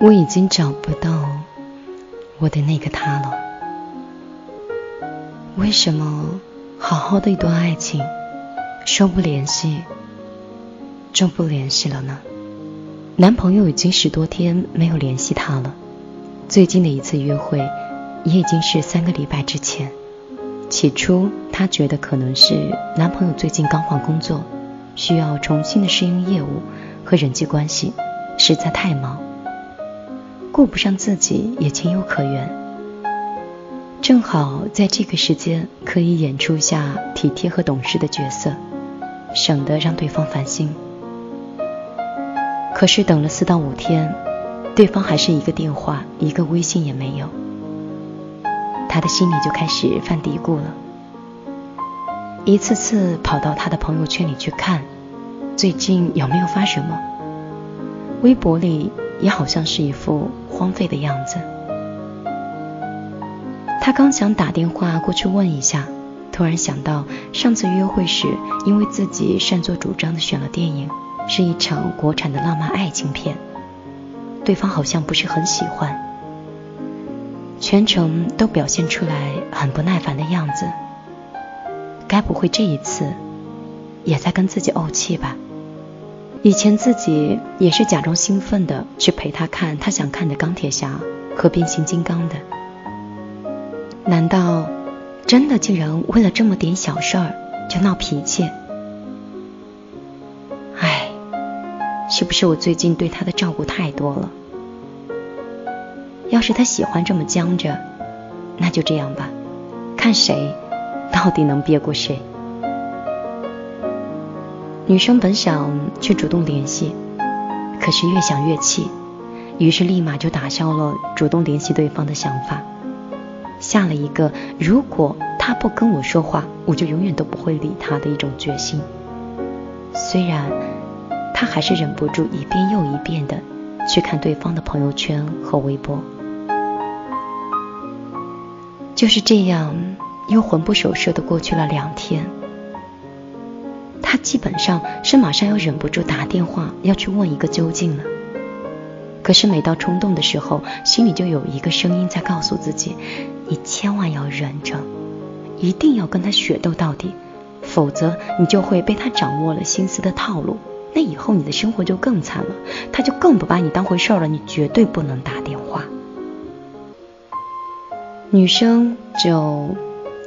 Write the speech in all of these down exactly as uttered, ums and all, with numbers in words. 我已经找不到我的那个他了。为什么好好的一段爱情说不联系就不联系了呢？男朋友已经十多天没有联系他了，最近的一次约会也已经是三个礼拜之前。起初她觉得可能是男朋友最近刚换工作，需要重新的适应业务和人际关系，实在太忙，顾不上自己，也情有可原。正好在这个时间可以演出下体贴和懂事的角色，省得让对方烦心。可是等了四到五天，对方还是一个电话一个微信也没有，他的心里就开始犯嘀咕了。一次次跑到他的朋友圈里去看最近有没有发什么，微博里也好像是一副荒废的样子。他刚想打电话过去问一下，突然想到上次约会时因为自己擅作主张的选了电影，是一场国产的浪漫爱情片，对方好像不是很喜欢，全程都表现出来很不耐烦的样子。该不会这一次也在跟自己怄气吧？以前自己也是假装兴奋的去陪他看他想看的钢铁侠和变形金刚的，难道真的竟然为了这么点小事儿就闹脾气？唉，是不是我最近对他的照顾太多了？要是他喜欢这么僵着，那就这样吧，看谁到底能憋过谁。女生本想去主动联系，可是越想越气，于是立马就打消了主动联系对方的想法，下了一个如果他不跟我说话我就永远都不会理他的一种决心。虽然他还是忍不住一遍又一遍的去看对方的朋友圈和微博。就是这样又魂不守舍的过去了两天，他基本上是马上要忍不住打电话要去问一个究竟了。可是每到冲动的时候，心里就有一个声音在告诉自己，你千万要忍着，一定要跟他血斗到底，否则你就会被他掌握了心思的套路，那以后你的生活就更惨了，他就更不把你当回事了，你绝对不能打电话。女生就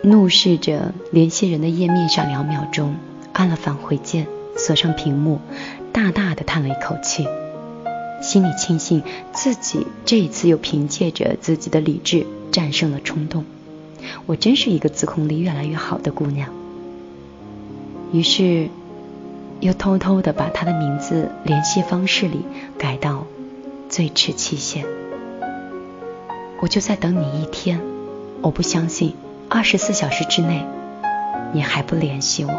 怒视着联系人的页面上两秒钟，按了返回键，锁上屏幕，大大的叹了一口气，心里庆幸自己这一次又凭借着自己的理智战胜了冲动，我真是一个自控力越来越好的姑娘。于是又偷偷的把她的名字联系方式里改到最迟期限，我就在等你一天，我不相信二十四小时之内你还不联系我。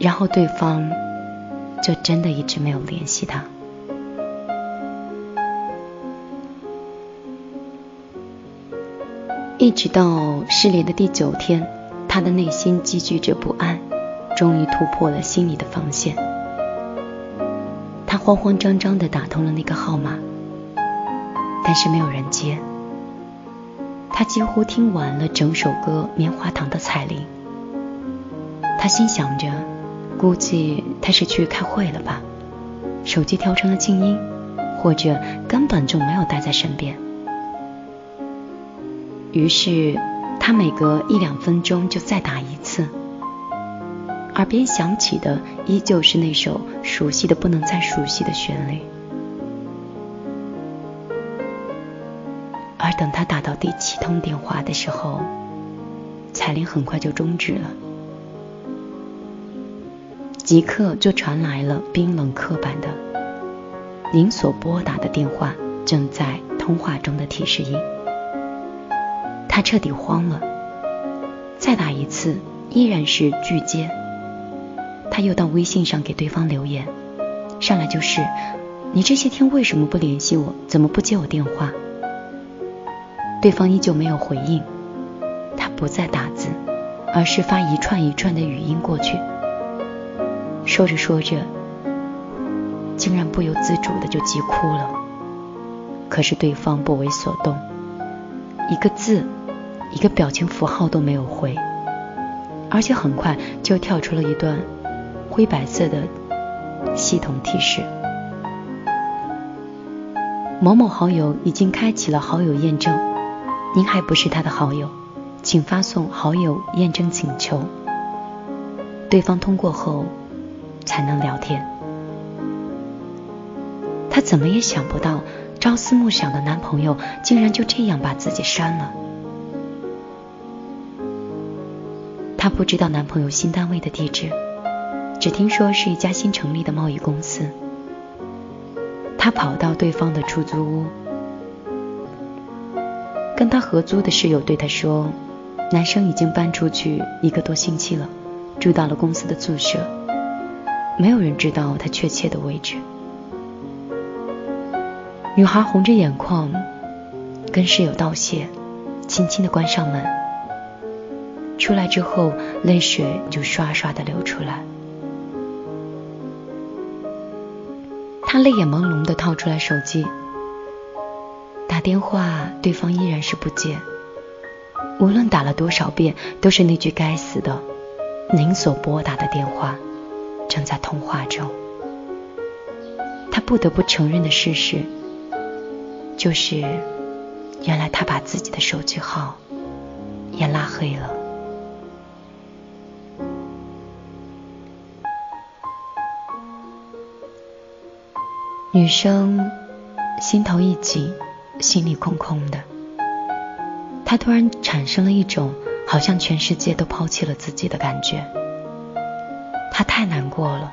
然后对方就真的一直没有联系他。一直到失联的第九天，他的内心积聚着不安，终于突破了心理的防线。他慌慌张张地打通了那个号码，但是没有人接。他几乎听完了整首歌《棉花糖的彩铃》，他心想着估计他是去开会了吧，手机调成了静音，或者根本就没有带在身边。于是他每隔一两分钟就再打一次，耳边响起的依旧是那首熟悉的不能再熟悉的旋律。而等他打到第七通电话的时候，彩铃很快就终止了，即刻就传来了冰冷刻板的您所拨打的电话正在通话中的提示音。他彻底慌了，再打一次依然是拒接。他又到微信上给对方留言，上来就是你这些天为什么不联系我，怎么不接我电话？对方依旧没有回应，他不再打字，而是发一串一串的语音过去，说着说着，竟然不由自主的就急哭了。可是对方不为所动，一个字一个表情符号都没有回，而且很快就跳出了一段灰白色的系统提示：某某好友已经开启了好友验证，您还不是他的好友，请发送好友验证请求。对方通过后才能聊天。他怎么也想不到，朝思暮想的男朋友竟然就这样把自己删了。她不知道男朋友新单位的地址，只听说是一家新成立的贸易公司。她跑到对方的出租屋，跟她合租的室友对她说，男生已经搬出去一个多星期了，住到了公司的宿舍，没有人知道他确切的位置。女孩红着眼眶跟室友道谢，轻轻地关上门，出来之后，泪水就刷刷地流出来。他泪眼朦胧地掏出来手机，打电话，对方依然是不接，无论打了多少遍，都是那句该死的“您所拨打的电话正在通话中”。他不得不承认的事实，就是原来他把自己的手机号也拉黑了。女生心头一紧，心里空空的，她突然产生了一种好像全世界都抛弃了自己的感觉。她太难过了，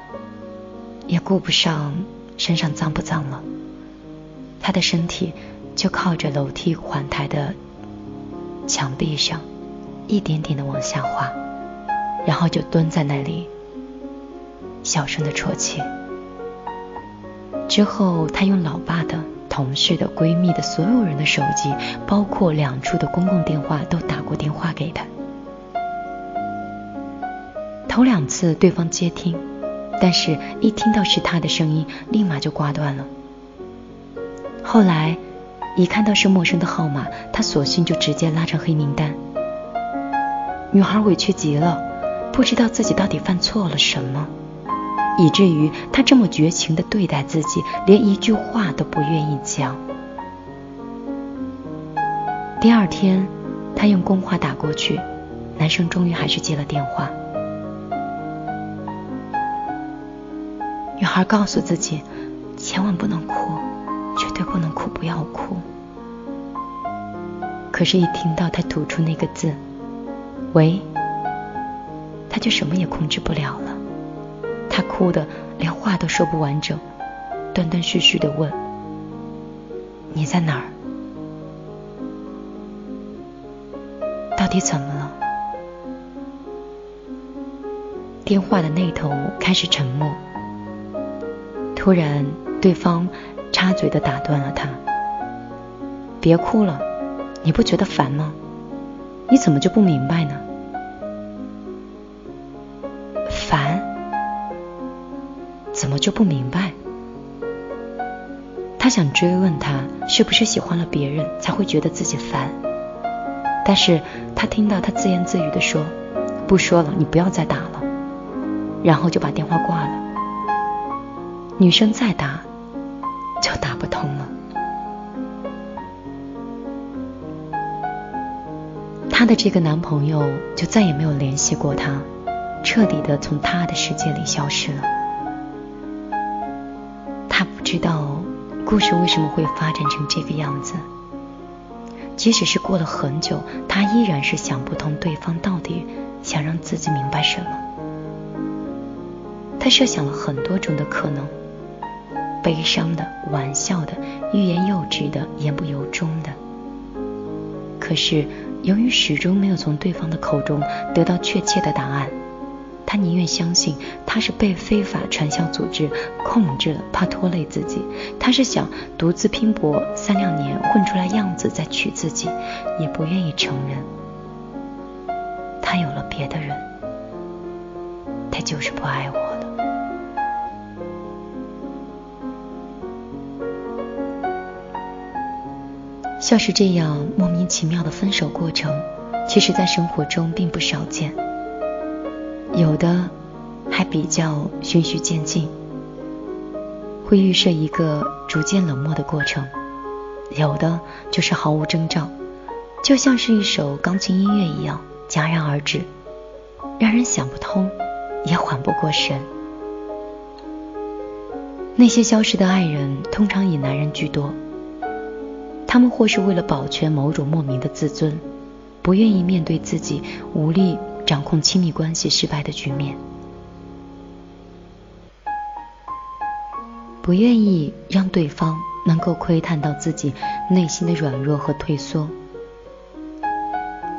也顾不上身上脏不脏了，她的身体就靠着楼梯缓台的墙壁上一点点的往下滑，然后就蹲在那里小声的啜泣。之后她用老爸的、同事的、闺蜜的、所有人的手机，包括两处的公共电话都打过电话给她。头两次对方接听，但是一听到是她的声音立马就挂断了。后来一看到是陌生的号码，她索性就直接拉上黑名单。女孩委屈极了，不知道自己到底犯错了什么，以至于他这么绝情地对待自己，连一句话都不愿意讲。第二天他用公话打过去，男生终于还是接了电话。女孩告诉自己，千万不能哭，绝对不能哭，不要哭。可是一听到他吐出那个字“喂”，他就什么也控制不了了。他哭得连话都说不完整，断断续续地问：“你在哪儿？到底怎么了？”电话的那头开始沉默，突然对方插嘴地打断了他：“别哭了，你不觉得烦吗？你怎么就不明白呢？”烦？怎么就不明白？他想追问他是不是喜欢了别人才会觉得自己烦，但是他听到他自言自语地说：“不说了，你不要再打了。”然后就把电话挂了。女生再打就打不通了。她的这个男朋友就再也没有联系过她，彻底的从她的世界里消失了。她不知道故事为什么会发展成这个样子，即使是过了很久，她依然是想不通对方到底想让自己明白什么。她设想了很多种的可能，悲伤的、玩笑的、欲言又止的、言不由衷的。可是由于始终没有从对方的口中得到确切的答案，他宁愿相信他是被非法传销组织控制了，怕拖累自己。他是想独自拼搏三两年混出来样子再娶自己，也不愿意承认他有了别的人，他就是不爱我了。像是这样莫名其妙的分手过程，其实在生活中并不少见，有的还比较循序渐进，会预设一个逐渐冷漠的过程，有的就是毫无征兆，就像是一首钢琴音乐一样戛然而止，让人想不通也缓不过神。那些消失的爱人通常以男人居多，他们或是为了保全某种莫名的自尊，不愿意面对自己无力掌控亲密关系失败的局面，不愿意让对方能够窥探到自己内心的软弱和退缩，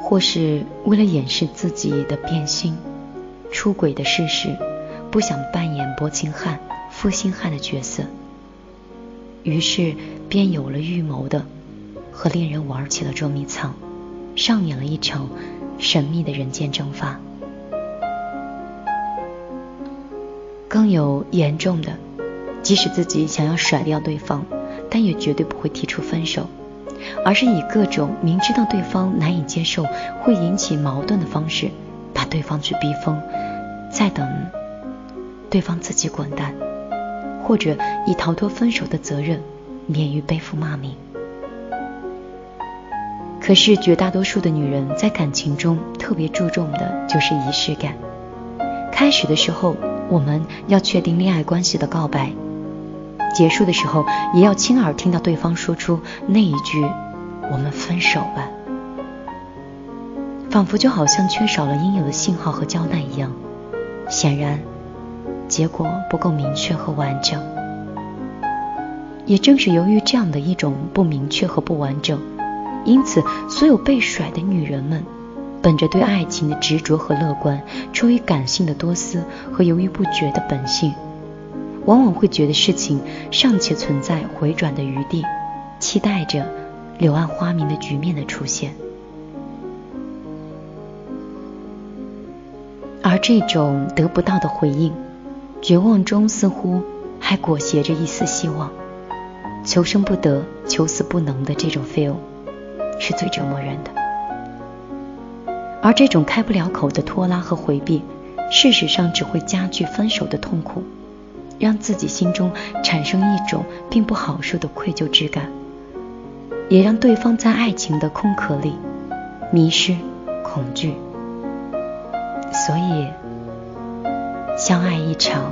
或是为了掩饰自己的变心、出轨的事实，不想扮演薄情汉、负心汉的角色，于是便有了预谋的和恋人玩起了捉迷藏，上演了一场神秘的人间蒸发。更有严重的，即使自己想要甩掉对方，但也绝对不会提出分手，而是以各种明知道对方难以接受会引起矛盾的方式把对方去逼疯，再等对方自己滚蛋，或者以逃脱分手的责任免于背负骂名。可是绝大多数的女人在感情中特别注重的就是仪式感。开始的时候我们要确定恋爱关系的告白，结束的时候也要亲耳听到对方说出那一句我们分手吧，仿佛就好像缺少了应有的信号和交代一样，显然结果不够明确和完整。也正是由于这样的一种不明确和不完整，因此所有被甩的女人们本着对爱情的执着和乐观，出于感性的多思和犹豫不决的本性，往往会觉得事情尚且存在回转的余地，期待着柳暗花明的局面的出现。而这种得不到的回应，绝望中似乎还裹挟着一丝希望，求生不得求死不能的这种 feel 是最折磨人的。而这种开不了口的拖拉和回避，事实上只会加剧分手的痛苦，让自己心中产生一种并不好受的愧疚之感，也让对方在爱情的空壳里迷失、恐惧。所以，相爱一场，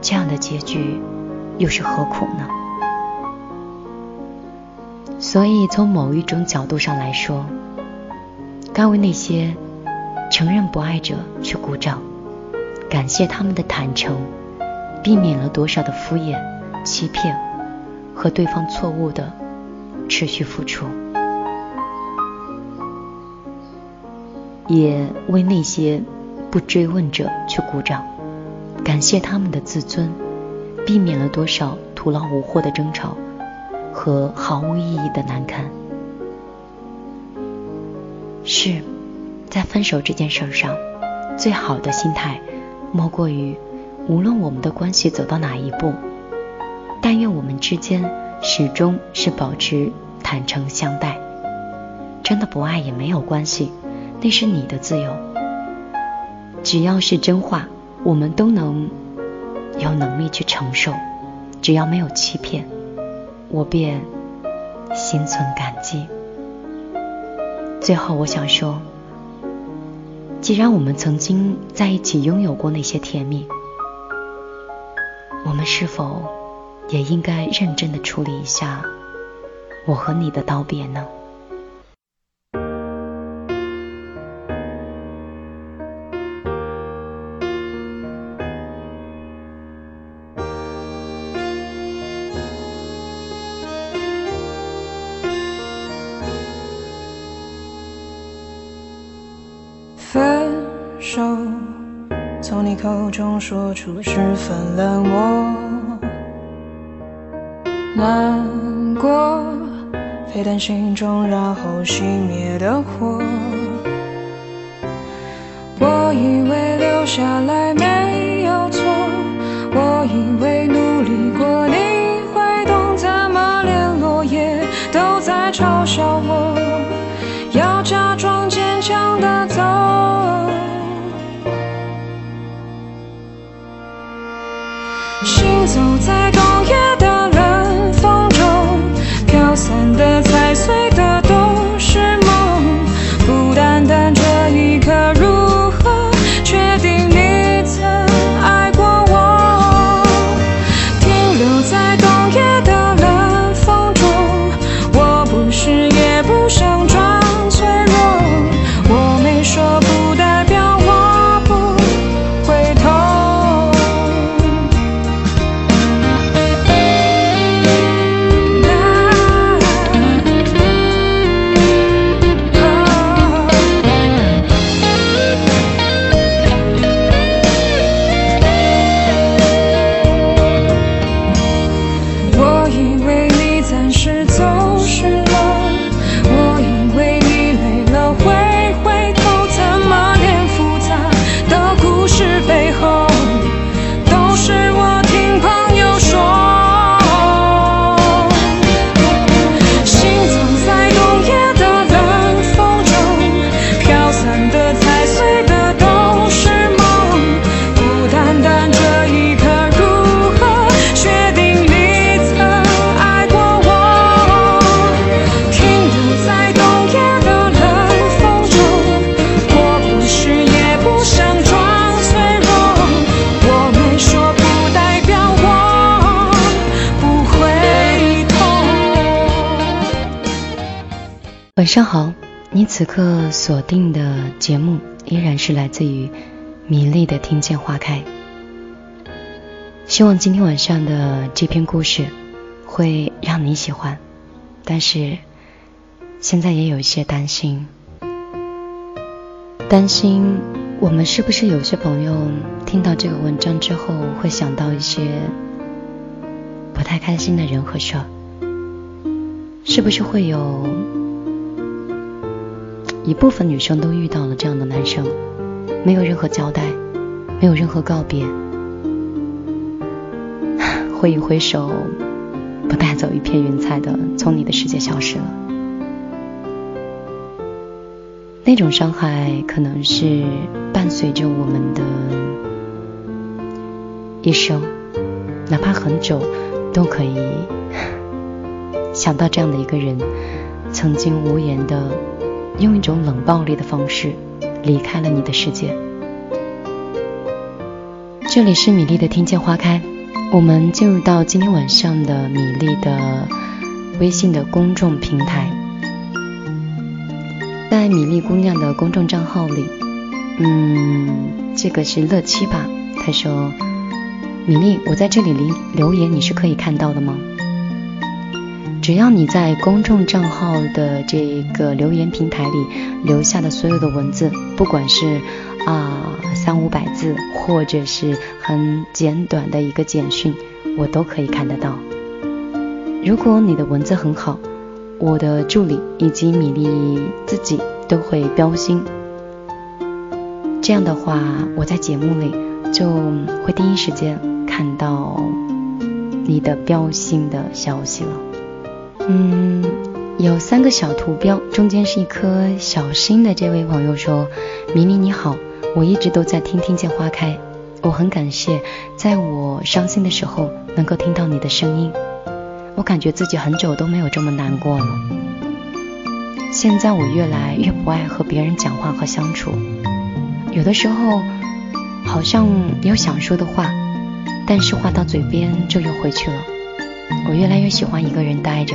这样的结局又是何苦呢？所以，从某一种角度上来说，该为那些承认不爱者去鼓掌，感谢他们的坦诚，避免了多少的敷衍、欺骗和对方错误的持续付出，也为那些不追问者去鼓掌，感谢他们的自尊，避免了多少徒劳无获的争吵和毫无意义的难堪。是，在分手这件事上，最好的心态莫过于无论我们的关系走到哪一步，但愿我们之间始终是保持坦诚相待。真的不爱也没有关系，那是你的自由。只要是真话，我们都能有能力去承受，只要没有欺骗，我便心存感激。最后我想说，既然我们曾经在一起拥有过那些甜蜜，我们是否也应该认真地处理一下我和你的道别呢？分手从你口中说出十分冷漠，难过沸腾心中然后熄灭的火，我以为留下来没有错，我以为努力过你会懂，怎么连落叶都在晚上好，你此刻锁定的节目依然是来自于米粒的听见花开。希望今天晚上的这篇故事会让你喜欢，但是现在也有一些担心，担心我们是不是有些朋友听到这个文章之后会想到一些不太开心的人和事，是不是会有一部分女生都遇到了这样的男生，没有任何交代，没有任何告别，挥一挥手，不带走一片云彩的从你的世界消失了。那种伤害可能是伴随着我们的一生，哪怕很久都可以想到这样的一个人，曾经无言的用一种冷暴力的方式离开了你的世界。这里是米粒的听见花开，我们进入到今天晚上的米粒的微信的公众平台，在米粒姑娘的公众账号里，嗯，这个是乐七吧，她说米粒，我在这里留言你是可以看到的吗？只要你在公众账号的这个留言平台里留下的所有的文字，不管是啊、呃、三五百字或者是很简短的一个简讯，我都可以看得到。如果你的文字很好，我的助理以及米粒自己都会标星，这样的话我在节目里就会第一时间看到你的标星的消息了。嗯，有三个小图标，中间是一颗小心的这位朋友说，米粒你好，我一直都在听听见花开，我很感谢在我伤心的时候能够听到你的声音，我感觉自己很久都没有这么难过了。现在我越来越不爱和别人讲话和相处，有的时候好像有想说的话，但是话到嘴边就又回去了。我越来越喜欢一个人待着，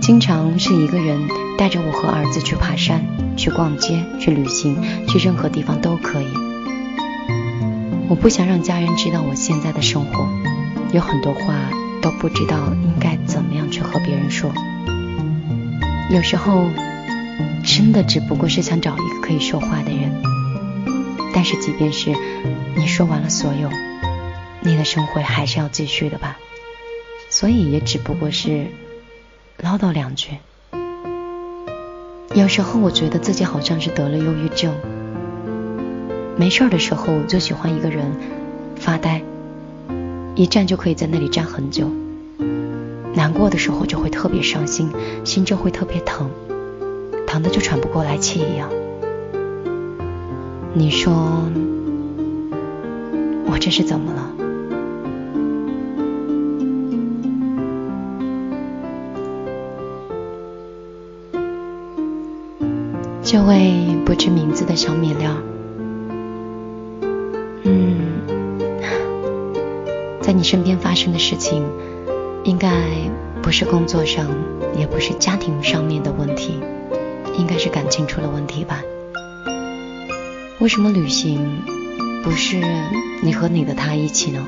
经常是一个人带着我和儿子去爬山，去逛街，去旅行，去任何地方都可以。我不想让家人知道我现在的生活，有很多话都不知道应该怎么样去和别人说，有时候真的只不过是想找一个可以说话的人，但是即便是你说完了所有，你的生活还是要继续的吧，所以也只不过是唠叨两句。有时候我觉得自己好像是得了忧郁症，没事的时候就喜欢一个人发呆，一站就可以在那里站很久，难过的时候就会特别伤心，心就会特别疼，疼得就喘不过来气一样。你说我这是怎么了？这位不知名字的小米粒，嗯，在你身边发生的事情应该不是工作上也不是家庭上面的问题，应该是感情出了问题吧。为什么旅行不是你和你的他一起呢？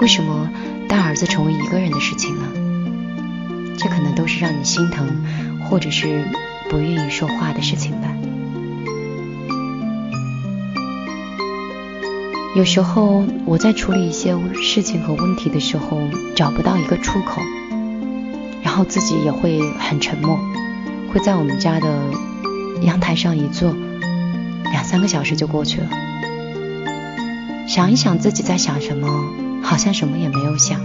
为什么带儿子成为一个人的事情呢？这可能都是让你心疼或者是不愿意说话的事情吧。有时候我在处理一些事情和问题的时候找不到一个出口，然后自己也会很沉默，会在我们家的阳台上一坐，两三个小时就过去了。想一想自己在想什么，好像什么也没有想，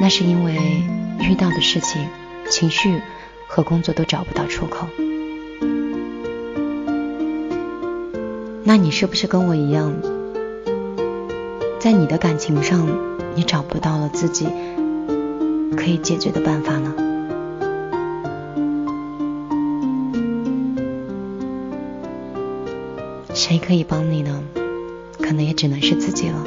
那是因为遇到的事情、情绪和工作都找不到出口。那你是不是跟我一样，在你的感情上你找不到了自己可以解决的办法呢？谁可以帮你呢？可能也只能是自己了。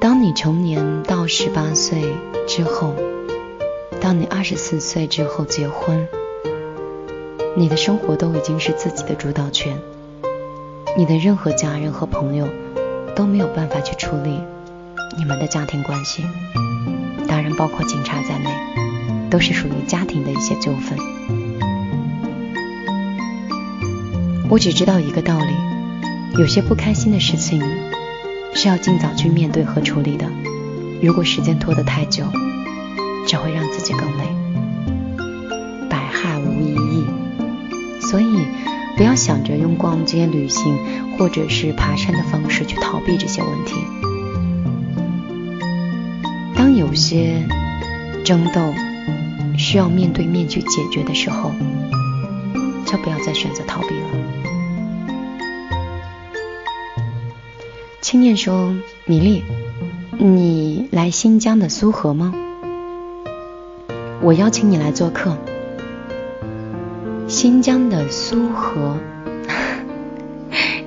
当你成年到十八岁之后，当你二十四岁之后结婚，你的生活都已经是自己的主导权，你的任何家人和朋友都没有办法去处理你们的家庭关系，当然包括警察在内，都是属于家庭的一些纠纷。我只知道一个道理，有些不开心的事情是要尽早去面对和处理的，如果时间拖得太久，只会让自己更累，百害无一益。所以不要想着用逛街、旅行或者是爬山的方式去逃避这些问题。当有些争斗需要面对面去解决的时候，就不要再选择逃避了。青年说，米粒，你来新疆的苏荷吗？我邀请你来做客。新疆的苏荷，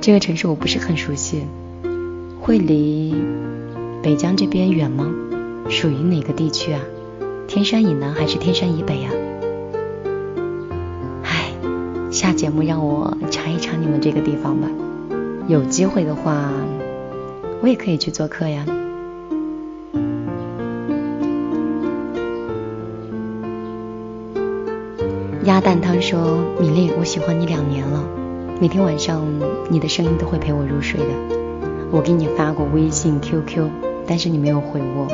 这个城市我不是很熟悉，会离北疆这边远吗？属于哪个地区啊？天山以南还是天山以北啊？唉，下节目让我查一查你们这个地方吧，有机会的话我也可以去做客呀。鸭蛋汤说，米粒，我喜欢你两年了，每天晚上你的声音都会陪我入睡的。我给你发过微信 Q Q， 但是你没有回我。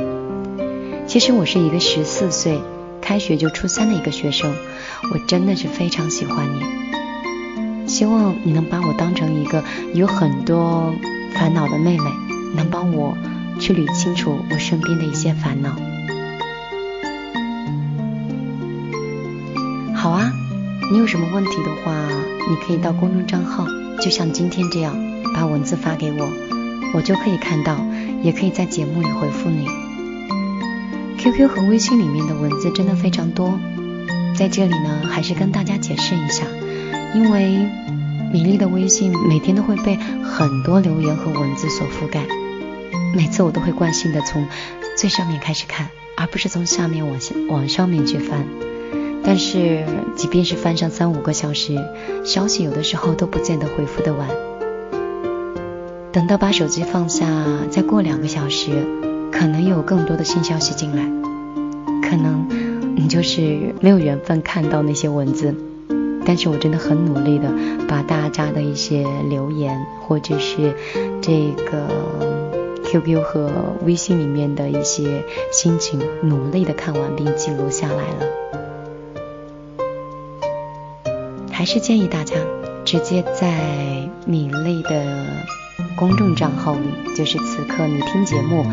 其实我是一个十四岁开学就初三的一个学生，我真的是非常喜欢你，希望你能把我当成一个有很多烦恼的妹妹，能帮我去捋清楚我身边的一些烦恼。好啊，你有什么问题的话，你可以到公众账号，就像今天这样，把文字发给我，我就可以看到，也可以在节目里回复你。Q Q 和微信里面的文字真的非常多，在这里呢，还是跟大家解释一下，因为米粒的微信每天都会被很多留言和文字所覆盖，每次我都会惯性的从最上面开始看，而不是从下面往下往上面去翻。但是即便是翻上三五个小时，消息有的时候都不见得回复得完。等到把手机放下，再过两个小时，可能有更多的新消息进来，可能你就是没有缘分看到那些文字。但是我真的很努力的把大家的一些留言或者是这个 Q Q 和微信里面的一些心情努力的看完并记录下来了。还是建议大家直接在米粒的公众账号里，就是此刻你听节目，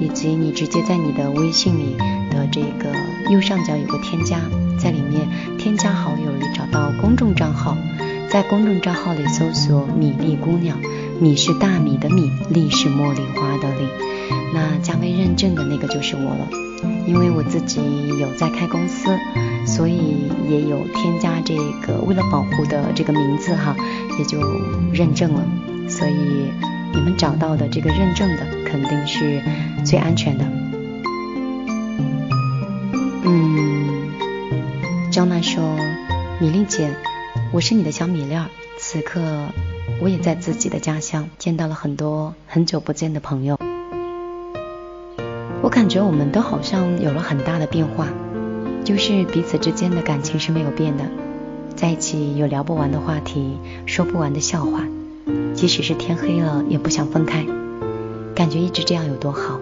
以及你直接在你的微信里的这个右上角有个添加，在里面添加好友，里找到公众账号，在公众账号里搜索米粒姑娘，米是大米的米，粒是茉莉花的粒，那加微认证的那个就是我了，因为我自己有在开公司，所以也有添加这个，为了保护的这个名字哈，也就认证了，所以你们找到的这个认证的肯定是最安全的。嗯，张曼说，米粒姐，我是你的小米粒儿，此刻我也在自己的家乡见到了很多很久不见的朋友，我感觉我们都好像有了很大的变化，就是彼此之间的感情是没有变的，在一起有聊不完的话题，说不完的笑话，即使是天黑了也不想分开，感觉一直这样有多好。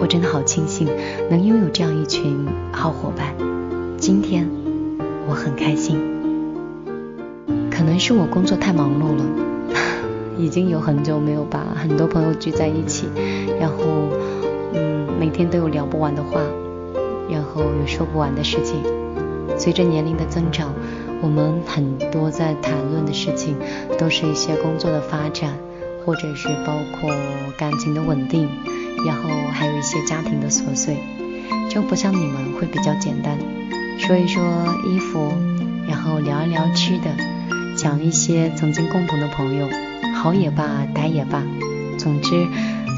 我真的好庆幸能拥有这样一群好伙伴，今天我很开心。可能是我工作太忙碌了，已经有很久没有把很多朋友聚在一起，然后嗯，每天都有聊不完的话，然后有说不完的事情。随着年龄的增长，我们很多在谈论的事情都是一些工作的发展，或者是包括感情的稳定，然后还有一些家庭的琐碎，就不像你们会比较简单，说一说衣服，然后聊一聊吃的，讲一些曾经共同的朋友，好也罢，歹也罢，总之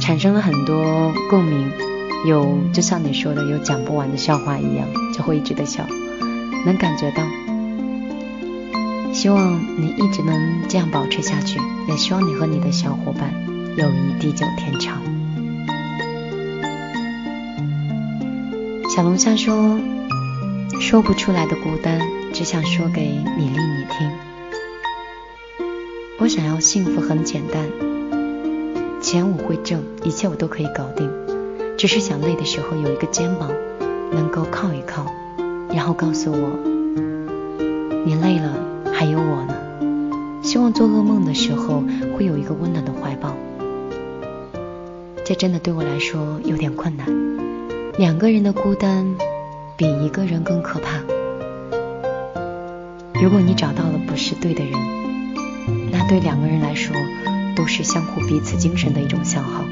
产生了很多共鸣，有就像你说的，有讲不完的笑话一样。就会一直的笑，能感觉到。希望你一直能这样保持下去，也希望你和你的小伙伴友谊地久天长。小龙虾说，说不出来的孤单，只想说给米粒你听。我想要幸福很简单，钱我会挣，一切我都可以搞定，只是想累的时候有一个肩膀能够靠一靠，然后告诉我你累了还有我呢。希望做噩梦的时候会有一个温暖的怀抱，这真的对我来说有点困难。两个人的孤单比一个人更可怕。如果你找到了不是对的人，那对两个人来说都是相互彼此精神的一种消耗。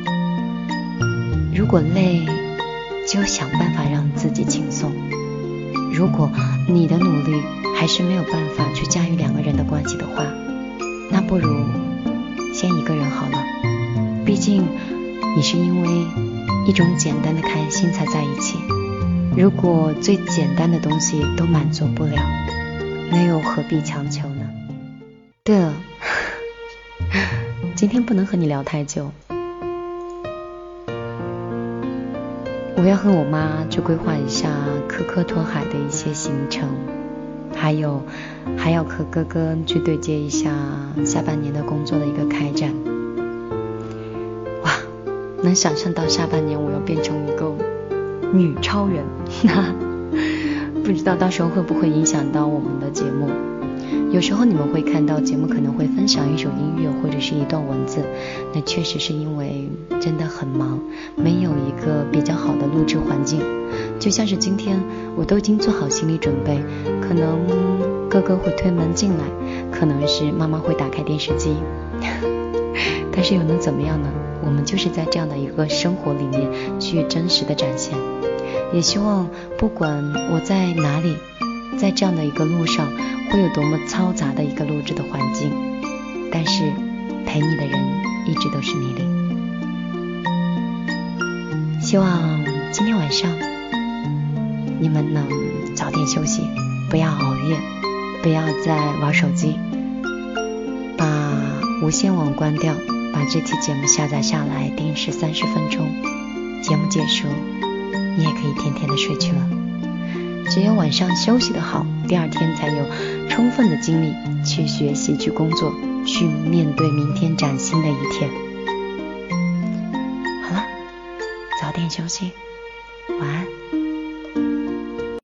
如果累，就想办法让自己轻松。如果你的努力还是没有办法去驾驭两个人的关系的话，那不如先一个人好了。毕竟你是因为一种简单的开心才在一起，如果最简单的东西都满足不了，那又何必强求呢？对了，今天不能和你聊太久，我要和我妈去规划一下科科托海的一些行程，还有还要和哥哥去对接一下下半年的工作的一个开展。哇，能想象到下半年我要变成一个女超人，不知道到时候会不会影响到我们的节目。有时候你们会看到节目可能会分享一首音乐或者是一段文字，那确实是因为真的很忙，没有一个比较好的录制环境。就像是今天我都已经做好心理准备，可能哥哥会推门进来，可能是妈妈会打开电视机，但是又能怎么样呢？我们就是在这样的一个生活里面去真实的展现。也希望不管我在哪里，在这样的一个路上会有多么嘈杂的一个录制的环境，但是陪你的人一直都是米粒。希望今天晚上你们能早点休息，不要熬夜，不要再玩手机，把无线网关掉，把这期节目下载下来，定时三十分钟，节目结束你也可以甜甜的睡去了。只有晚上休息的好，第二天才有充分的精力去学习，去工作，去面对明天崭新的一天。好了，早点休息，晚安。